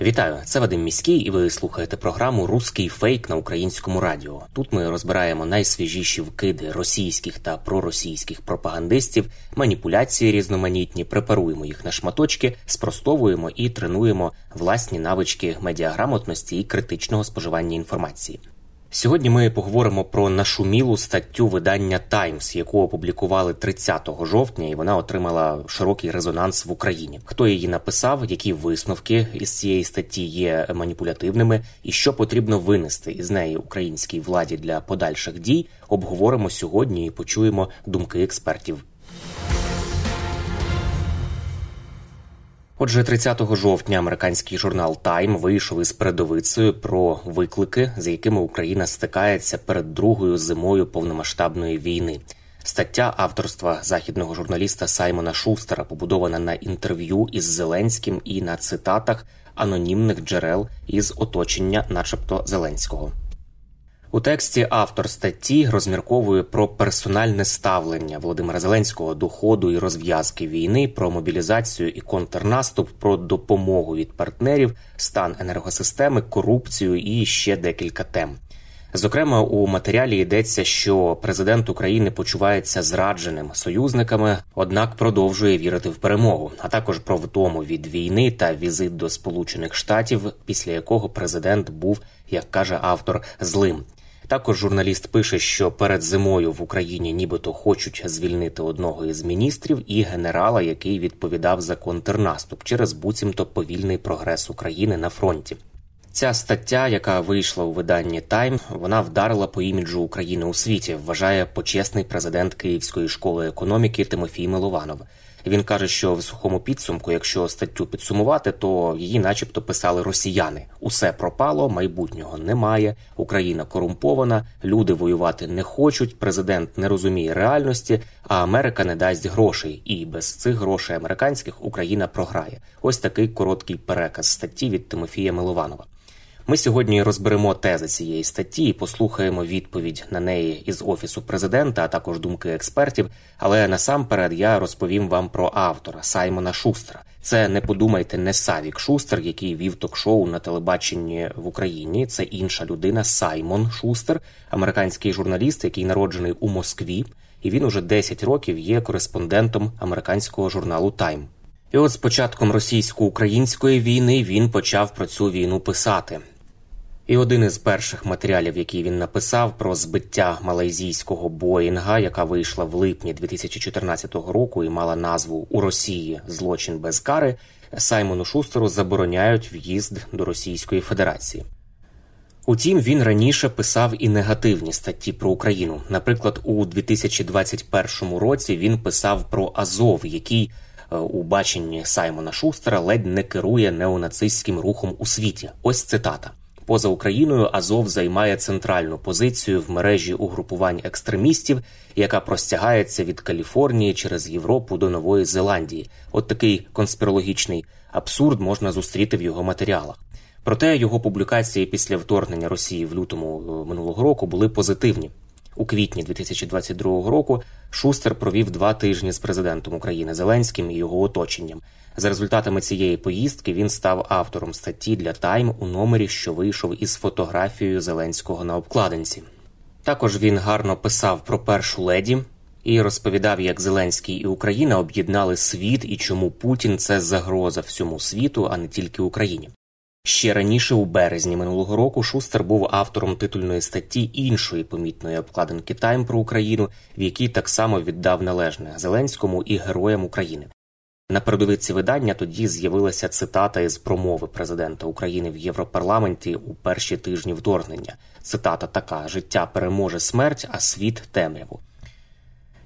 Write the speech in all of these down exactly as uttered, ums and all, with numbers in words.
Вітаю, це Вадим Міський, і ви слухаєте програму «Руський фейк» на Українському радіо. Тут ми розбираємо найсвіжіші вкиди російських та проросійських пропагандистів, маніпуляції різноманітні, препаруємо їх на шматочки, спростовуємо і тренуємо власні навички медіаграмотності і критичного споживання інформації. Сьогодні ми поговоримо про нашумілу статтю видання Times, яку опублікували тридцятого жовтня, і вона отримала широкий резонанс в Україні. Хто її написав, які висновки із цієї статті є маніпулятивними, і що потрібно винести із неї українській владі для подальших дій, обговоримо сьогодні і почуємо думки експертів. Отже, тридцятого жовтня американський журнал Time вийшов із передовицею про виклики, з якими Україна стикається перед другою зимою повномасштабної війни. Стаття авторства західного журналіста Саймона Шустера побудована на інтерв'ю із Зеленським і на цитатах анонімних джерел із оточення начебто Зеленського. У тексті автор статті розмірковує про персональне ставлення Володимира Зеленського до ходу і розв'язки війни, про мобілізацію і контрнаступ, про допомогу від партнерів, стан енергосистеми, корупцію і ще декілька тем. Зокрема, у матеріалі йдеться, що президент України почувається зрадженим союзниками, однак продовжує вірити в перемогу, а також про втому від війни та візит до Сполучених Штатів, після якого президент був, як каже автор, злим. Також журналіст пише, що перед зимою в Україні нібито хочуть звільнити одного із міністрів і генерала, який відповідав за контрнаступ через буцімто повільний прогрес України на фронті. Ця стаття, яка вийшла у виданні Time, вона вдарила по іміджу України у світі, вважає почесний президент Київської школи економіки Тимофій Милованов. Він каже, що в сухому підсумку, якщо статтю підсумувати, то її начебто писали росіяни. Усе пропало, майбутнього немає, Україна корумпована, люди воювати не хочуть, президент не розуміє реальності, а Америка не дасть грошей. І без цих грошей американських Україна програє. Ось такий короткий переказ статті від Тимофія Милованова. Ми сьогодні розберемо тези цієї статті і послухаємо відповідь на неї із Офісу Президента, а також думки експертів. Але насамперед я розповім вам про автора Саймона Шустера. Це, не подумайте, не Савік Шустер, який вів ток-шоу на телебаченні в Україні. Це інша людина, Саймон Шустер, американський журналіст, який народжений у Москві. І він уже десять років є кореспондентом американського журналу Time. І от з початком російсько-української війни він почав про цю війну писати. І один із перших матеріалів, який він написав, про збиття малайзійського «Боїнга», яка вийшла в липні дві тисячі чотирнадцятого року і мала назву «У Росії злочин без кари», Саймону Шустеру забороняють в'їзд до Російської Федерації. Утім, він раніше писав і негативні статті про Україну. Наприклад, у дві тисячі двадцять першому році він писав про «Азов», який у баченні Саймона Шустера ледь не керує неонацистським рухом у світі. Ось цитата. «Поза Україною Азов займає центральну позицію в мережі угрупувань екстремістів, яка простягається від Каліфорнії через Європу до Нової Зеландії». От такий конспірологічний абсурд можна зустріти в його матеріалах. Проте його публікації після вторгнення Росії в лютому минулого року були позитивні. У квітні дві тисячі двадцять другого року Шустер провів два тижні з президентом України Зеленським і його оточенням. За результатами цієї поїздки він став автором статті для Time у номері, що вийшов із фотографією Зеленського на обкладинці. Також він гарно писав про першу леді і розповідав, як Зеленський і Україна об'єднали світ і чому Путін – це загроза всьому світу, а не тільки Україні. Ще раніше, у березні минулого року, Шустер був автором титульної статті іншої помітної обкладинки «Time» про Україну, в якій так само віддав належне Зеленському і героям України. На передовиці видання тоді з'явилася цитата із промови президента України в Європарламенті у перші тижні вторгнення. Цитата така: «Життя переможе смерть, а світ темряву».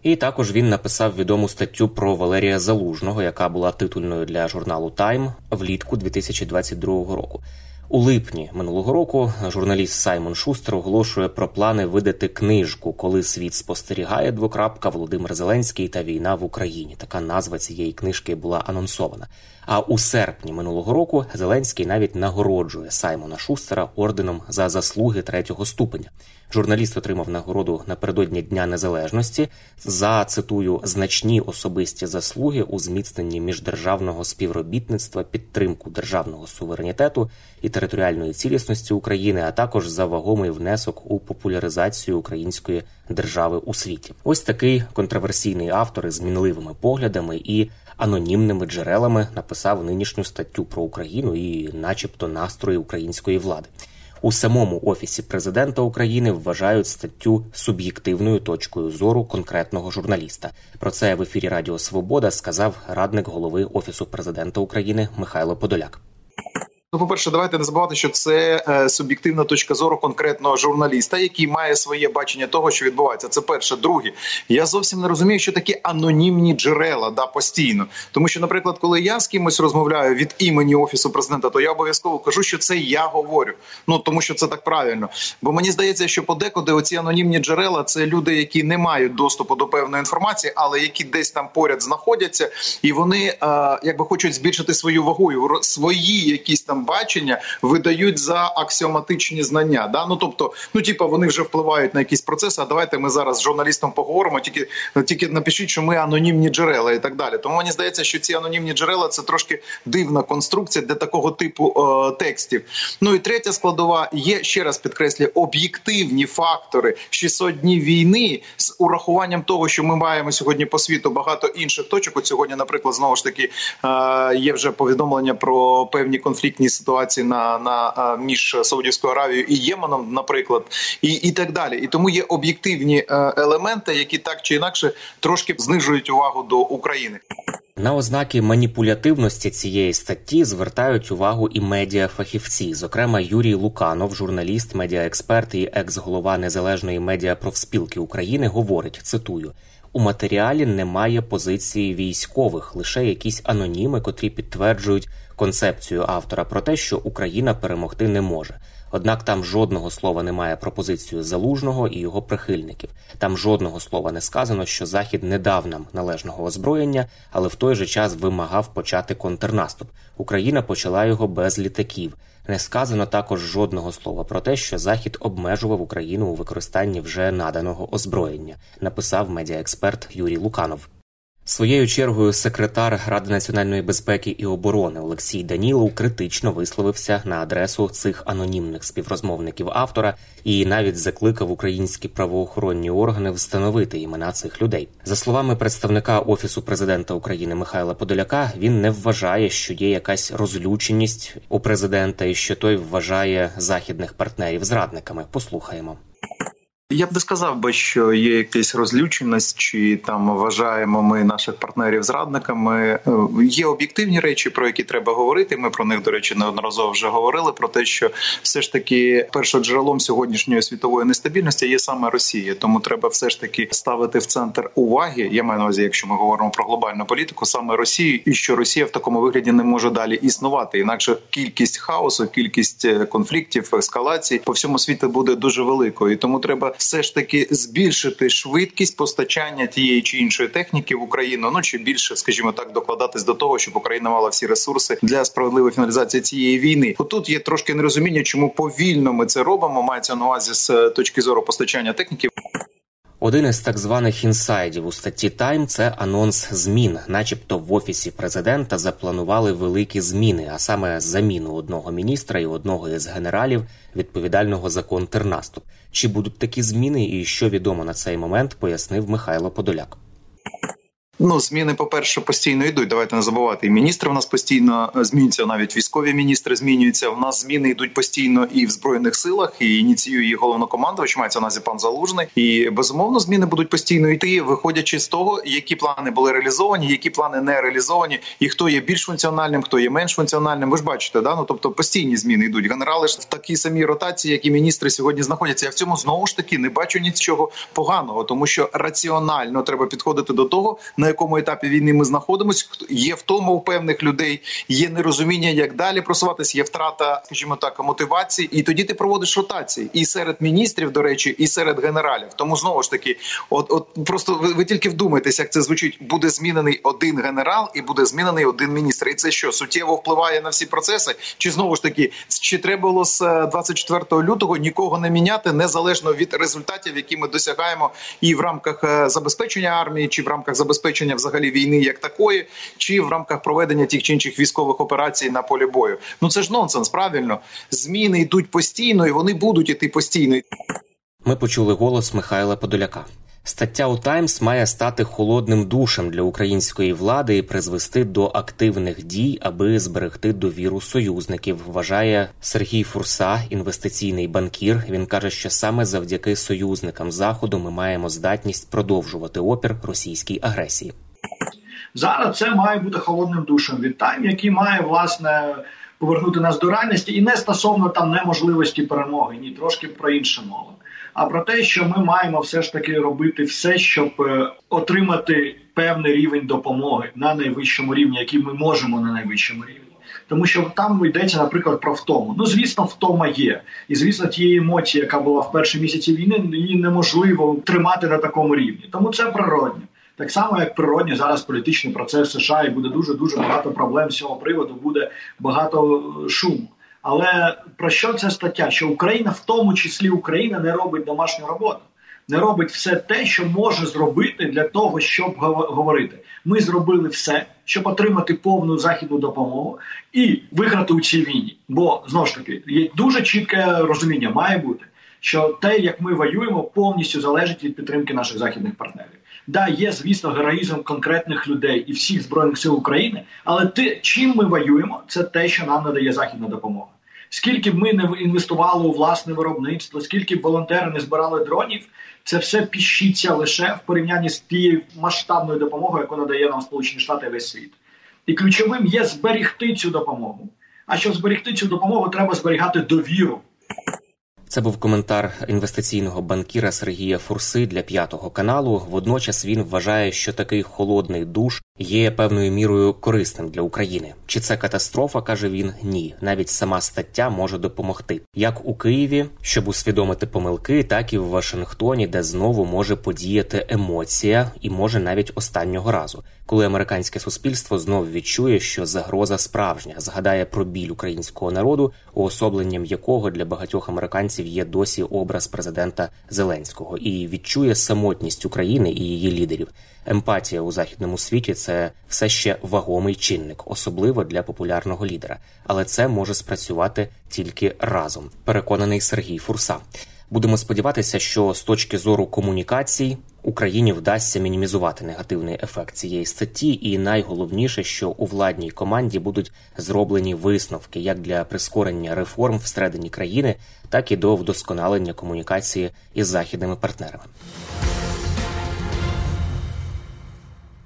І також він написав відому статтю про Валерія Залужного, яка була титульною для журналу Time влітку дві тисячі двадцять другого року. У липні минулого року журналіст Саймон Шустер оголошує про плани видати книжку «Коли світ спостерігає. Двокрапка. Володимир Зеленський та війна в Україні». Така назва цієї книжки була анонсована. А у серпні минулого року Зеленський навіть нагороджує Саймона Шустера орденом за заслуги третього ступеня. Журналіст отримав нагороду напередодні Дня Незалежності за, цитую, «значні особисті заслуги у зміцненні міждержавного співробітництва, підтримку державного суверенітету і територіальної цілісності України, а також за вагомий внесок у популяризацію української держави у світі». Ось такий контроверсійний автор із мінливими поглядами і анонімними джерелами написав нинішню статтю про Україну і начебто настрої української влади. У самому Офісі Президента України вважають статтю суб'єктивною точкою зору конкретного журналіста. Про це в ефірі Радіо Свобода сказав радник голови Офісу Президента України Михайло Подоляк. Ну, по-перше, давайте не забувати, що це е, суб'єктивна точка зору конкретного журналіста, який має своє бачення того, що відбувається. Це перше. Друге, я зовсім не розумію, що такі анонімні джерела, да, постійно. Тому що, наприклад, коли я з кимось розмовляю від імені Офісу Президента, то я обов'язково кажу, що це я говорю. Ну, тому що це так правильно. Бо мені здається, що подекуди оці анонімні джерела – це люди, які не мають доступу до певної інформації, але які десь там поряд знаходяться, і вони е, якби хочуть збільшити свою вагу, свої якісь там бачення видають за аксіоматичні знання. Да? Ну, тобто, ну, типу, вони вже впливають на якісь процеси, а давайте ми зараз з журналістом поговоримо, тільки, тільки напишіть, що ми анонімні джерела і так далі. Тому мені здається, що ці анонімні джерела – це трошки дивна конструкція для такого типу е, текстів. Ну і третя складова є, ще раз підкреслюю, об'єктивні фактори шістсот днів війни з урахуванням того, що ми маємо сьогодні по світу багато інших точок. От сьогодні, наприклад, знову ж таки, е, є вже повідомлення про певні конфліктні ситуації на, на між Саудівською Аравією і Єменом, наприклад, і, і так далі. І тому є об'єктивні елементи, які так чи інакше трошки знижують увагу до України. На ознаки маніпулятивності цієї статті звертають увагу і медіафахівці. Зокрема, Юрій Луканов, журналіст, медіаексперт і екс-голова Незалежної медіапрофспілки України, говорить, цитую, «У матеріалі немає позиції військових, лише якісь аноніми, котрі підтверджують концепцію автора про те, що Україна перемогти не може. Однак там жодного слова немає про позицію Залужного і його прихильників. Там жодного слова не сказано, що Захід не дав нам належного озброєння, але в той же час вимагав почати контрнаступ. Україна почала його без літаків. Не сказано також жодного слова про те, що Захід обмежував Україну у використанні вже наданого озброєння», написав медіаексперт Юрій Луканов. Своєю чергою секретар Ради національної безпеки і оборони Олексій Данілов критично висловився на адресу цих анонімних співрозмовників автора і навіть закликав українські правоохоронні органи встановити імена цих людей. За словами представника Офісу Президента України Михайла Подоляка, він не вважає, що є якась розлюченість у президента і що той вважає західних партнерів зрадниками. Послухаємо. Я б не сказав би, що є якась розлюченість, чи там вважаємо ми наших партнерів зрадниками. Є об'єктивні речі, про які треба говорити. Ми про них, до речі, неодноразово вже говорили, про те, що все ж таки першоджерелом сьогоднішньої світової нестабільності є саме Росія. Тому треба все ж таки ставити в центр уваги, я маю на увазі, якщо ми говоримо про глобальну політику, саме Росію, і що Росія в такому вигляді не може далі існувати. Інакше кількість хаосу, кількість конфліктів, ескалацій по всьому світу буде дуже великою. І тому треба все ж таки збільшити швидкість постачання тієї чи іншої техніки в Україну, ну чи більше, скажімо так, докладатись до того, щоб Україна мала всі ресурси для справедливої фіналізації цієї війни. Отут є трошки нерозуміння, чому повільно ми це робимо, мається на увазі з точки зору постачання техніки. Один із так званих інсайдів у статті Time – це анонс змін. Начебто в Офісі Президента запланували великі зміни, а саме заміну одного міністра і одного із генералів, відповідального за контрнаступ. Чи будуть такі зміни і що відомо на цей момент, пояснив Михайло Подоляк. Ну, зміни, по-перше, постійно йдуть. Давайте не забувати, і міністри в нас постійно змінюються, навіть військові міністри змінюються. В нас зміни йдуть постійно і в Збройних силах, і ініціює її головнокомандувач, мається на увазі пан Залужний. І, безумовно, зміни будуть постійно йти, виходячи з того, які плани були реалізовані, які плани не реалізовані, і хто є більш функціональним, хто є менш функціональним. Ви ж бачите, да? Ну, тобто постійні зміни йдуть. Генерали ж в такій самій ротації, як і міністри сьогодні знаходяться. Я в цьому, знову ж таки, не бачу нічого поганого, тому що раціонально треба підходити до того, на якому етапі війни ми знаходимося. Є втома у певних людей, є нерозуміння, як далі просуватися, є втрата, скажімо так, мотивації. І тоді ти проводиш ротації і серед міністрів, до речі, і серед генералів. Тому, знову ж таки, от, от просто ви, ви тільки вдумайтесь, як це звучить. Буде змінений один генерал і буде змінений один міністр. І це що, суттєво впливає на всі процеси? Чи, знову ж таки, чи треба було з двадцять четвертого лютого нікого не міняти, незалежно від результатів, які ми досягаємо і в рамках забезпечення армії, чи в рамках забезпечення взагалі війни як такої, чи в рамках проведення тих чи інших військових операцій на полі бою? Ну це ж нонсенс, правильно? Зміни йдуть постійно і вони будуть іти постійно. Ми почули голос Михайла Подоляка. Стаття у Times має стати холодним душем для української влади і призвести до активних дій, аби зберегти довіру союзників, вважає Сергій Фурса, інвестиційний банкір. Він каже, що саме завдяки союзникам Заходу ми маємо здатність продовжувати опір російській агресії. Зараз це має бути холодним душем від Time, який має, власне, повернути нас до реальності і не стосовно там неможливості перемоги, ні, трошки про інше мова. А про те, що ми маємо все ж таки робити все, щоб отримати певний рівень допомоги на найвищому рівні, який ми можемо на найвищому рівні. Тому що там йдеться, наприклад, про втому. Ну, звісно, втома є. І, звісно, тієї емоції, яка була в перші місяці війни, її неможливо тримати на такому рівні. Тому це природне. Так само, як природні зараз політичний процес США, і буде дуже-дуже багато проблем з цього приводу, буде багато шуму. Але про що ця стаття? Що Україна, в тому числі Україна, не робить домашню роботу. Не робить все те, що може зробити для того, щоб говорити. Ми зробили все, щоб отримати повну західну допомогу і виграти у цій війні. Бо, знову ж таки, є дуже чітке розуміння, має бути, що те, як ми воюємо, повністю залежить від підтримки наших західних партнерів. Да, є, звісно, героїзм конкретних людей і всіх Збройних сил України, але те, чим ми воюємо, це те, що нам надає західна допомога. Скільки б ми не інвестували у власне виробництво, скільки б волонтери не збирали дронів, це все піщиться лише в порівнянні з тією масштабною допомогою, яку надає нам Сполучені Штати і весь світ. І ключовим є зберігти цю допомогу. А щоб зберігти цю допомогу, треба зберігати довіру. Це був коментар інвестиційного банкіра Сергія Фурси для П'ятого каналу. Водночас він вважає, що такий холодний душ є певною мірою корисним для України. Чи це катастрофа, каже він, ні. Навіть сама стаття може допомогти. Як у Києві, щоб усвідомити помилки, так і в Вашингтоні, де знову може подіяти емоція і може навіть останнього разу. Коли американське суспільство знов відчує, що загроза справжня, згадає про біль українського народу, уособленням якого для багатьох американців є досі образ президента Зеленського, і відчує самотність України і її лідерів. Емпатія у західному світі – це все ще вагомий чинник, особливо для популярного лідера. Але це може спрацювати тільки разом, переконаний Сергій Фурса. Будемо сподіватися, що з точки зору комунікацій Україні вдасться мінімізувати негативний ефект цієї статті, і найголовніше, що у владній команді будуть зроблені висновки як для прискорення реформ всередині країни, так і до вдосконалення комунікації із західними партнерами.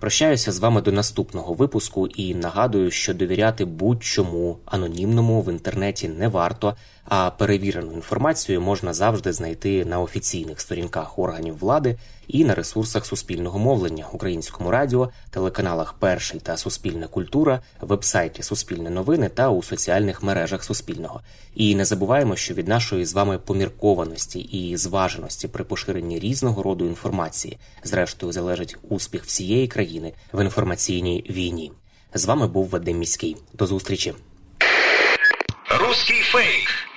Прощаюся з вами до наступного випуску і нагадую, що довіряти будь-чому анонімному в інтернеті не варто, а перевірену інформацію можна завжди знайти на офіційних сторінках органів влади і на ресурсах суспільного мовлення, українському радіо, телеканалах «Перший» та «Суспільна культура», вебсайті «Суспільне новини» та у соціальних мережах Суспільного. І не забуваємо, що від нашої з вами поміркованості і зваженості при поширенні різного роду інформації, зрештою, залежить успіх всієї країни в інформаційній війні. З вами був Вадим Міський. До зустрічі. Русський фейк.